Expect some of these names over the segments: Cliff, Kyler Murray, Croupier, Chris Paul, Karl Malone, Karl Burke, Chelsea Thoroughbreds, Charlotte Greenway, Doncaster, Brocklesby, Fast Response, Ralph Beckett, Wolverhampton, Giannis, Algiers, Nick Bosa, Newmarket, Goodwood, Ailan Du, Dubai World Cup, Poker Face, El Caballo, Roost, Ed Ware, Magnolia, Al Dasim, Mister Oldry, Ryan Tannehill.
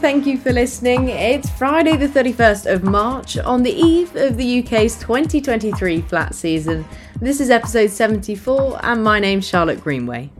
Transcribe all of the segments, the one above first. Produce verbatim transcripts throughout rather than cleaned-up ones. Thank you for listening. It's Friday the thirty-first of March, on the eve of the U K's twenty twenty-three flat season. This is episode seventy-four and my name's Charlotte Greenway.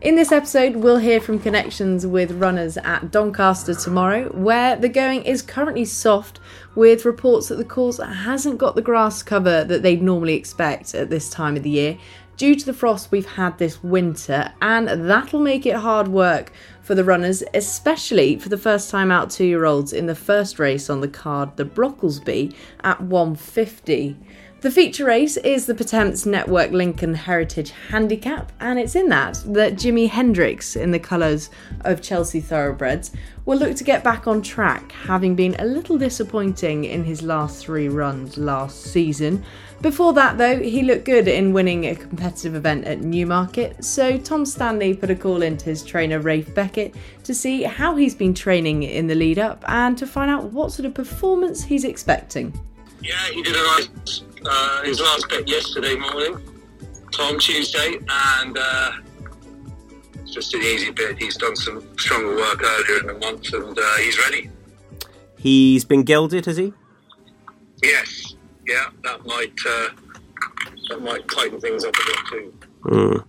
In this episode we'll hear from connections with runners at Doncaster tomorrow, where the going is currently soft, with reports that the course hasn't got the grass cover that they'd normally expect at this time of the year due to the frost we've had this winter, and that'll make it hard work for the runners, especially for the first time out two-year-olds in the first race on the card, the Brocklesby, at one fifty. The feature race is the Pertemps Network Lincoln Heritage Handicap, and it's in that that Jimi Hendrix, in the colours of Chelsea Thoroughbreds, will look to get back on track, having been a little disappointing in his last three runs last season. Before that, though, he looked good in winning a competitive event at Newmarket, so Tom Stanley put a call into his trainer Ralph Beckett to see how he's been training in the lead-up and to find out what sort of performance he's expecting. Yeah, he did a nice, uh, his last bet yesterday morning, Tom, Tuesday, and uh, it's just an easy bit. He's done some stronger work earlier in the month, and uh, he's ready. He's been gelded, has he? Yes. Yeah, that might uh, that might tighten things up a bit too. Mm.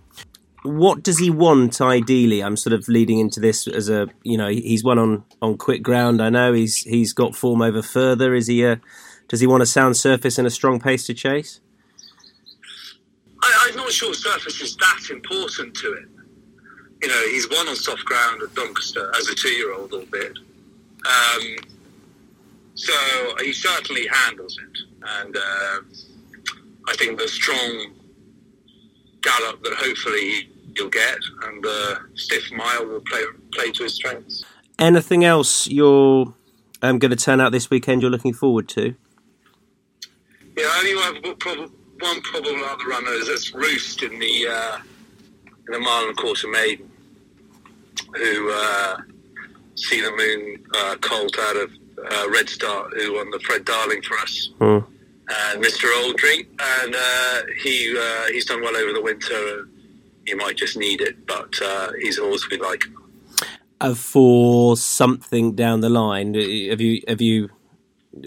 What does he want ideally? I'm sort of leading into this as a you know he's won on, on quick ground. I know he's he's got form over further. Is he a does he want a sound surface and a strong pace to chase? I, I'm not sure surface is that important to it. You know, he's won on soft ground at Doncaster as a two-year-old, albeit. Um, so he certainly handles it. And uh, I think the strong gallop that hopefully you'll get and the stiff mile will play play to his strengths. Anything else you're um, going to turn out this weekend you're looking forward to? Yeah, I only have problem, one problem about the runners. That's Roost in the, uh, in the mile and a quarter maiden, who uh, see the moon uh, colt out of uh, Red Star, who won the Fred Darling for us. Mm. And Mister Oldry, and uh, he uh, he's done well over the winter. He might just need it, but uh, he's always we like. Uh, for something down the line, have you have you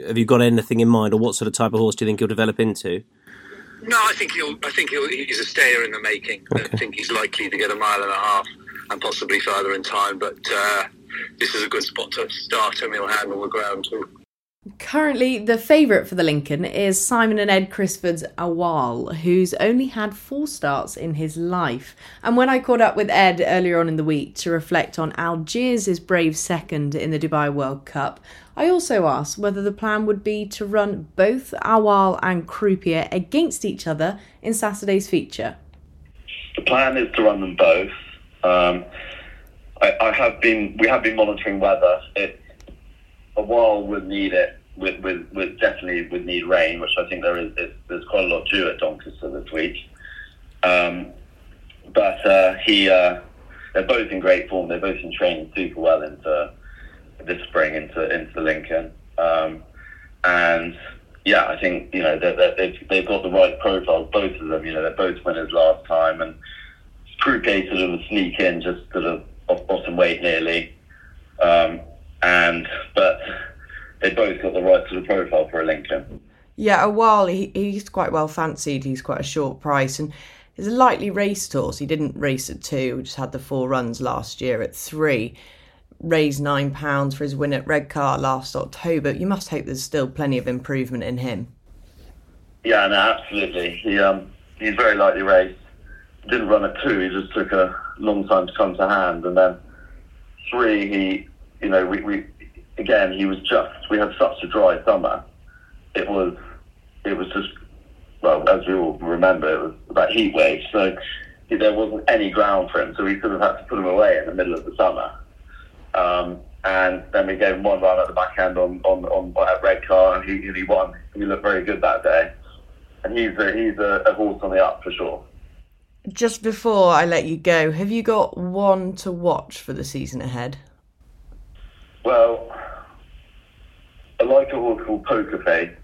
have you got anything in mind, or what sort of type of horse do you think he'll develop into? No, I think he'll. I think he'll, he's a stayer in the making. Okay. I think he's likely to get a mile and a half, and possibly further in time. But uh, this is a good spot to start him. He'll handle the ground too. Currently, the favourite for the Lincoln is Simon and Ed Crisford's Awal, who's only had four starts in his life. And when I caught up with Ed earlier on in the week to reflect on Algiers' brave second in the Dubai World Cup, I also asked whether the plan would be to run both Awal and Croupier against each other in Saturday's feature. The plan is to run them both. Um, I, I have been. We have been monitoring weather. It, Awal would need it, with with with definitely would need rain, which I think there is. There's quite a lot due at Doncaster this week, um, but uh, he uh, they're both in great form. They're both in training super well into this spring, into into the Lincoln, um, and yeah, I think you know they're, they're, they've they've got the right profile, both of them. You know, they're both winners last time, and Croupier sort of a sneak in, just sort of off bottom weight nearly. Um, And but they both got the right sort of profile for a Lincoln. Yeah, Awal he he's quite well fancied. He's quite a short price, and he's a lightly raced horse. He didn't race at two; he just had the four runs last year at three. Raised nine pounds for his win at Redcar last October. You must hope there's still plenty of improvement in him. Yeah, no, absolutely. He um he's very lightly raced. Didn't run at two; he just took a long time to come to hand, and then three he. You know, we, we again. He was just. We had such a dry summer. It was. It was just. Well, as we all remember, it was that heat wave. So there wasn't any ground for him. So we sort of had to put him away in the middle of the summer. Um, and then we gave him one run at the back end on on on at Redcar, and he he won. He looked very good that day. and he's a, he's a, a horse on the up for sure. Just before I let you go, have you got one to watch for the season ahead? Well, I like a horse called Poker Face,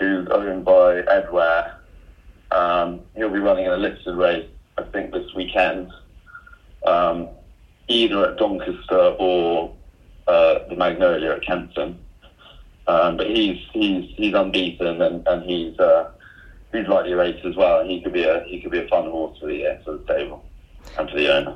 who's owned by Ed Ware. Um, he'll be running in a listed race, I think, this weekend, um, either at Doncaster or uh, the Magnolia at Kempton. Um, but he's he's he's unbeaten, and and he's uh, he's likely to race as well, and he could be a he could be a fun horse for the year, for the stable and for the owner.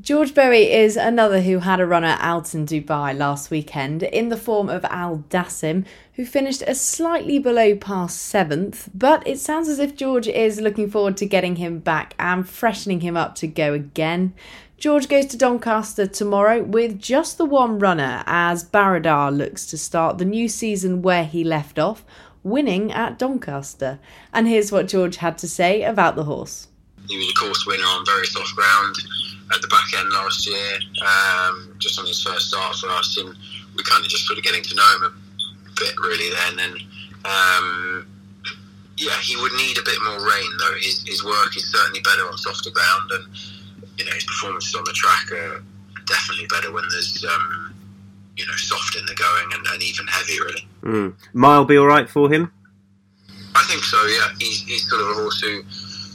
George Boughey is another who had a runner out in Dubai last weekend in the form of Al Dasim, who finished a slightly below par seventh, but it sounds as if George is looking forward to getting him back and freshening him up to go again. George goes to Doncaster tomorrow with just the one runner as Baradar looks to start the new season where he left off, winning at Doncaster. And here's what George had to say about the horse. He was a course winner on very soft ground at the back end last year, um, just on his first start for us, and we kind of just sort of getting to know him a bit really then. And um, yeah, he would need a bit more rain though. His his work is certainly better on softer ground, and you know his performances on the track are definitely better when there's um, you know soft in the going and, and even heavy really. Mm. Mile be all right for him? I think so. Yeah, he's he's sort of a horse who.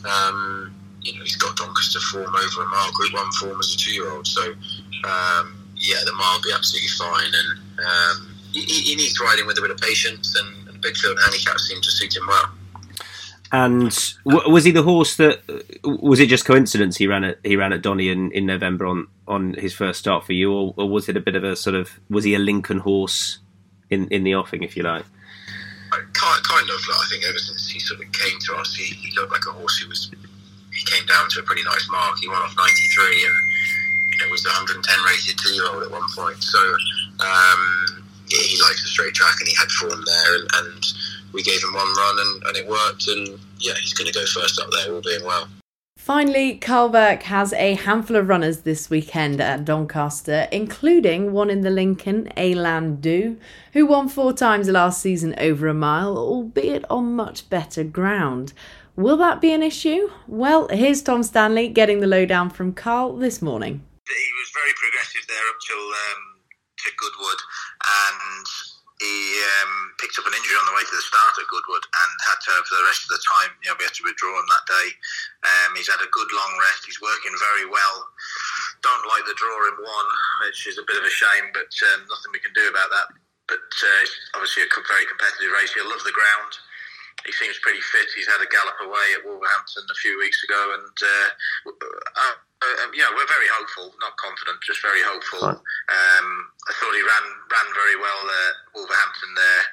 Um, You know, he's got Doncaster form over a mile, Group One form as a two-year-old. So, um, yeah, the mile will be absolutely fine. And um, he, he needs riding with a bit of patience, and, and big field handicaps seem to suit him well. And w- was he the horse that? Was it just coincidence he ran at he ran at Donny in, in November on, on his first start for you, or, or was it a bit of a sort of? Was he a Lincoln horse in, in the offing, if you like? Kind of. Like, I think ever since he sort of came to us, he, he looked like a horse who was. He came down to a pretty nice mark. He won off ninety-three and you know was the one hundred ten rated two-year-old at one point. So um, yeah, he likes the straight track and he had form there. And, and we gave him one run and, and it worked. And yeah, he's going to go first up there, all being well. Finally, Carl Burke has a handful of runners this weekend at Doncaster, including one in the Lincoln, Ailan Du, who won four times last season over a mile, albeit on much better ground. Will that be an issue? Well, here's Tom Stanley getting the lowdown from Carl this morning. He was very progressive there up till um, to Goodwood, and he um, picked up an injury on the way to the start at Goodwood and had to have the rest of the time. You know, we had to withdraw him that day. Um, he's had a good long rest. He's working very well. Don't like the draw in one, which is a bit of a shame, but um, nothing we can do about that. But uh, it's obviously a very competitive race. He'll love the ground. He seems pretty fit. He's had a gallop away at Wolverhampton a few weeks ago, and uh, uh, uh, yeah, we're very hopeful. Not confident, just very hopeful. Right. Um, I thought he ran ran very well at Wolverhampton there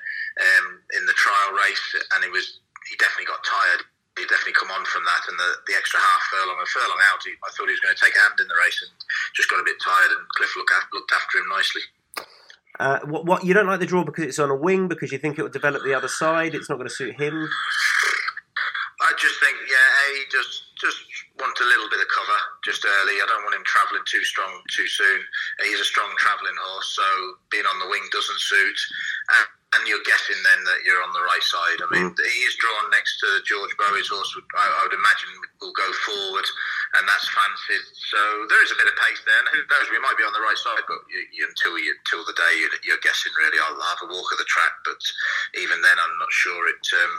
um, in the trial race, and he was he definitely got tired. He definitely come on from that, and the, the extra half furlong and furlong out. He, I thought he was going to take a hand in the race, and just got a bit tired. And Cliff looked after, looked after him nicely. Uh, what, what you don't like the draw because it's on a wing, because you think it will develop the other side, it's not going to suit him? I just think, yeah, he just just wants a little bit of cover just early. I don't want him travelling too strong too soon. He's a strong travelling horse, so being on the wing doesn't suit. And, and you're guessing then that you're on the right side. I mean, mm. he is drawn next to George Boughey's horse, I, I would imagine will go forward, and that's fancied. So there is a bit of pace there, and who knows, we might be on the right side, but you, you, until you, till the day, you, you're guessing really. I'll have a walk of the track, but even then I'm not sure it, um,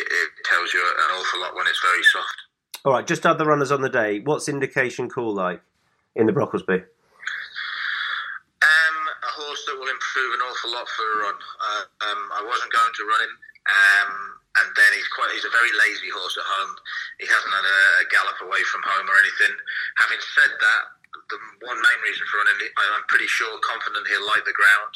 it, it tells you an awful lot when it's very soft. All right, just other runners on the day. What's indication call like in the Brocklesby? Um, a horse that will improve an awful lot for a run. Uh, um, I wasn't going to run him. Um, And then he's quite—he's a very lazy horse at home. He hasn't had a, a gallop away from home or anything. Having said that, the one main reason for running, I'm pretty sure, confident he'll like the ground,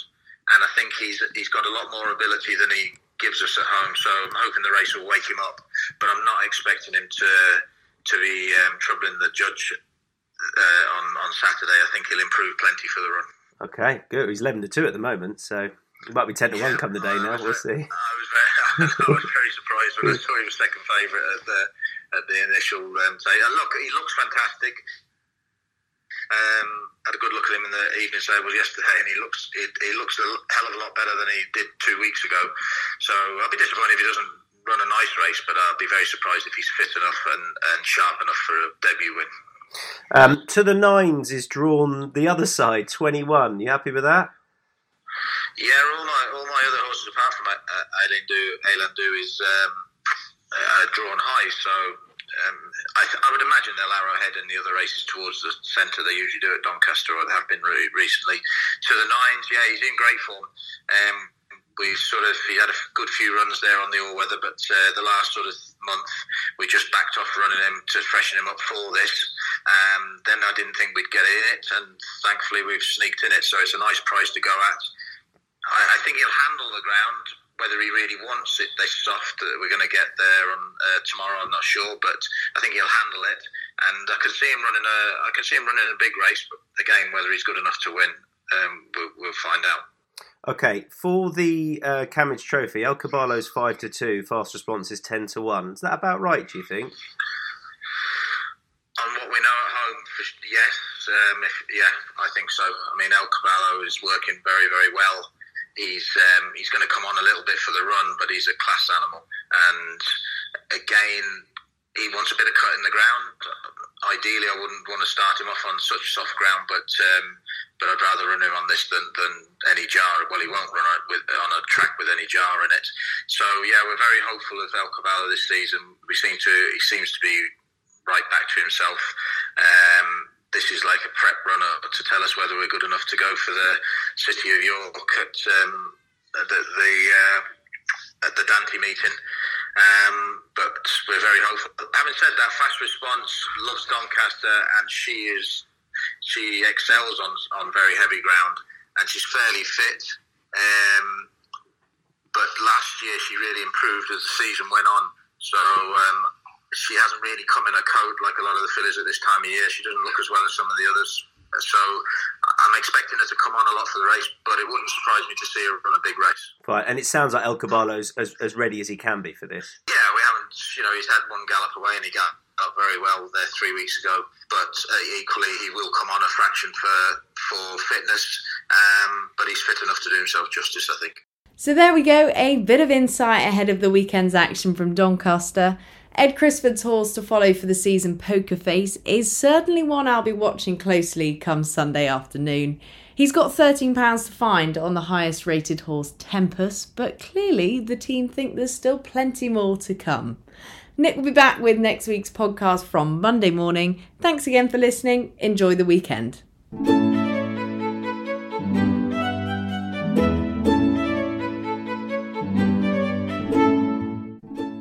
and I think he's—he's he's got a lot more ability than he gives us at home. So I'm hoping the race will wake him up, but I'm not expecting him to to be um, troubling the judge uh, on on Saturday. I think he'll improve plenty for the run. Okay, good. He's eleven to two at the moment, so it might be ten to yeah, one come the day now. We'll see. I was very. I was very surprised when I saw him second favourite at the at the initial um, day. Uh, look, he looks fantastic. Um, had a good look at him in the evening stables yesterday, and he looks he, he looks a hell of a lot better than he did two weeks ago. So I'll be disappointed if he doesn't run a nice race, but I'll be very surprised if he's fit enough and, and sharp enough for a debut win. Um, to the nines is drawn the other side, twenty-one. You happy with that? Yeah, all my all my other horses apart from Ailan Du, Ailan Du is um, uh, drawn high, so um, I, I would imagine they'll arrowhead in the other races towards the centre. They usually do at Doncaster, or they have been re- recently. To the nines, yeah, he's in great form. Um, we sort of he had a good few runs there on the all-weather, but uh, the last sort of month we just backed off running him to freshen him up for this. Um, then I didn't think we'd get in it, and thankfully we've sneaked in it, so it's a nice price to go at. I think he'll handle the ground. Whether he really wants it, they soft that we're going to get there on uh, tomorrow. I'm not sure, but I think he'll handle it. And I can see him running a, I can see him running a big race. But again, whether he's good enough to win, um, we'll, we'll find out. Okay, for the uh, Camage Trophy, El Caballo's five to two. Fast Response is ten to one. Is that about right, do you think? On what we know at home, for, yes, um, if, yeah, I think so. I mean, El Caballo is working very, very well. He's um, he's going to come on a little bit for the run, but he's a class animal. And again, he wants a bit of cut in the ground. Ideally, I wouldn't want to start him off on such soft ground, but um, but I'd rather run him on this than, than any jar. Well, he won't run on, with, on a track with any jar in it. So yeah, we're very hopeful of El Caballo this season. We seem to he seems to be right back to himself. Um, This is like a prep runner to tell us whether we're good enough to go for the City of York at um, the the, uh, at the Dante meeting. Um, but we're very hopeful. Having said that, Fast Response loves Doncaster, and she is she excels on on very heavy ground, and she's fairly fit. Um, but last year she really improved as the season went on. So. Um, She hasn't really come in a coat like a lot of the fillies at this time of year. She doesn't look as well as some of the others. So I'm expecting her to come on a lot for the race, but it wouldn't surprise me to see her run a big race. Right, and it sounds like El Caballo's as, as ready as he can be for this. Yeah, we haven't, you know, he's had one gallop away and he got up very well there three weeks ago. But uh, equally, he will come on a fraction for, for fitness. Um, but he's fit enough to do himself justice, I think. So there we go, a bit of insight ahead of the weekend's action from Doncaster. Ed Crisford's horse to follow for the season, Poker Face, is certainly one I'll be watching closely come Sunday afternoon. He's got thirteen pounds to find on the highest rated horse, Tempest, but clearly the team think there's still plenty more to come. Nick will be back with next week's podcast from Monday morning. Thanks again for listening. Enjoy the weekend.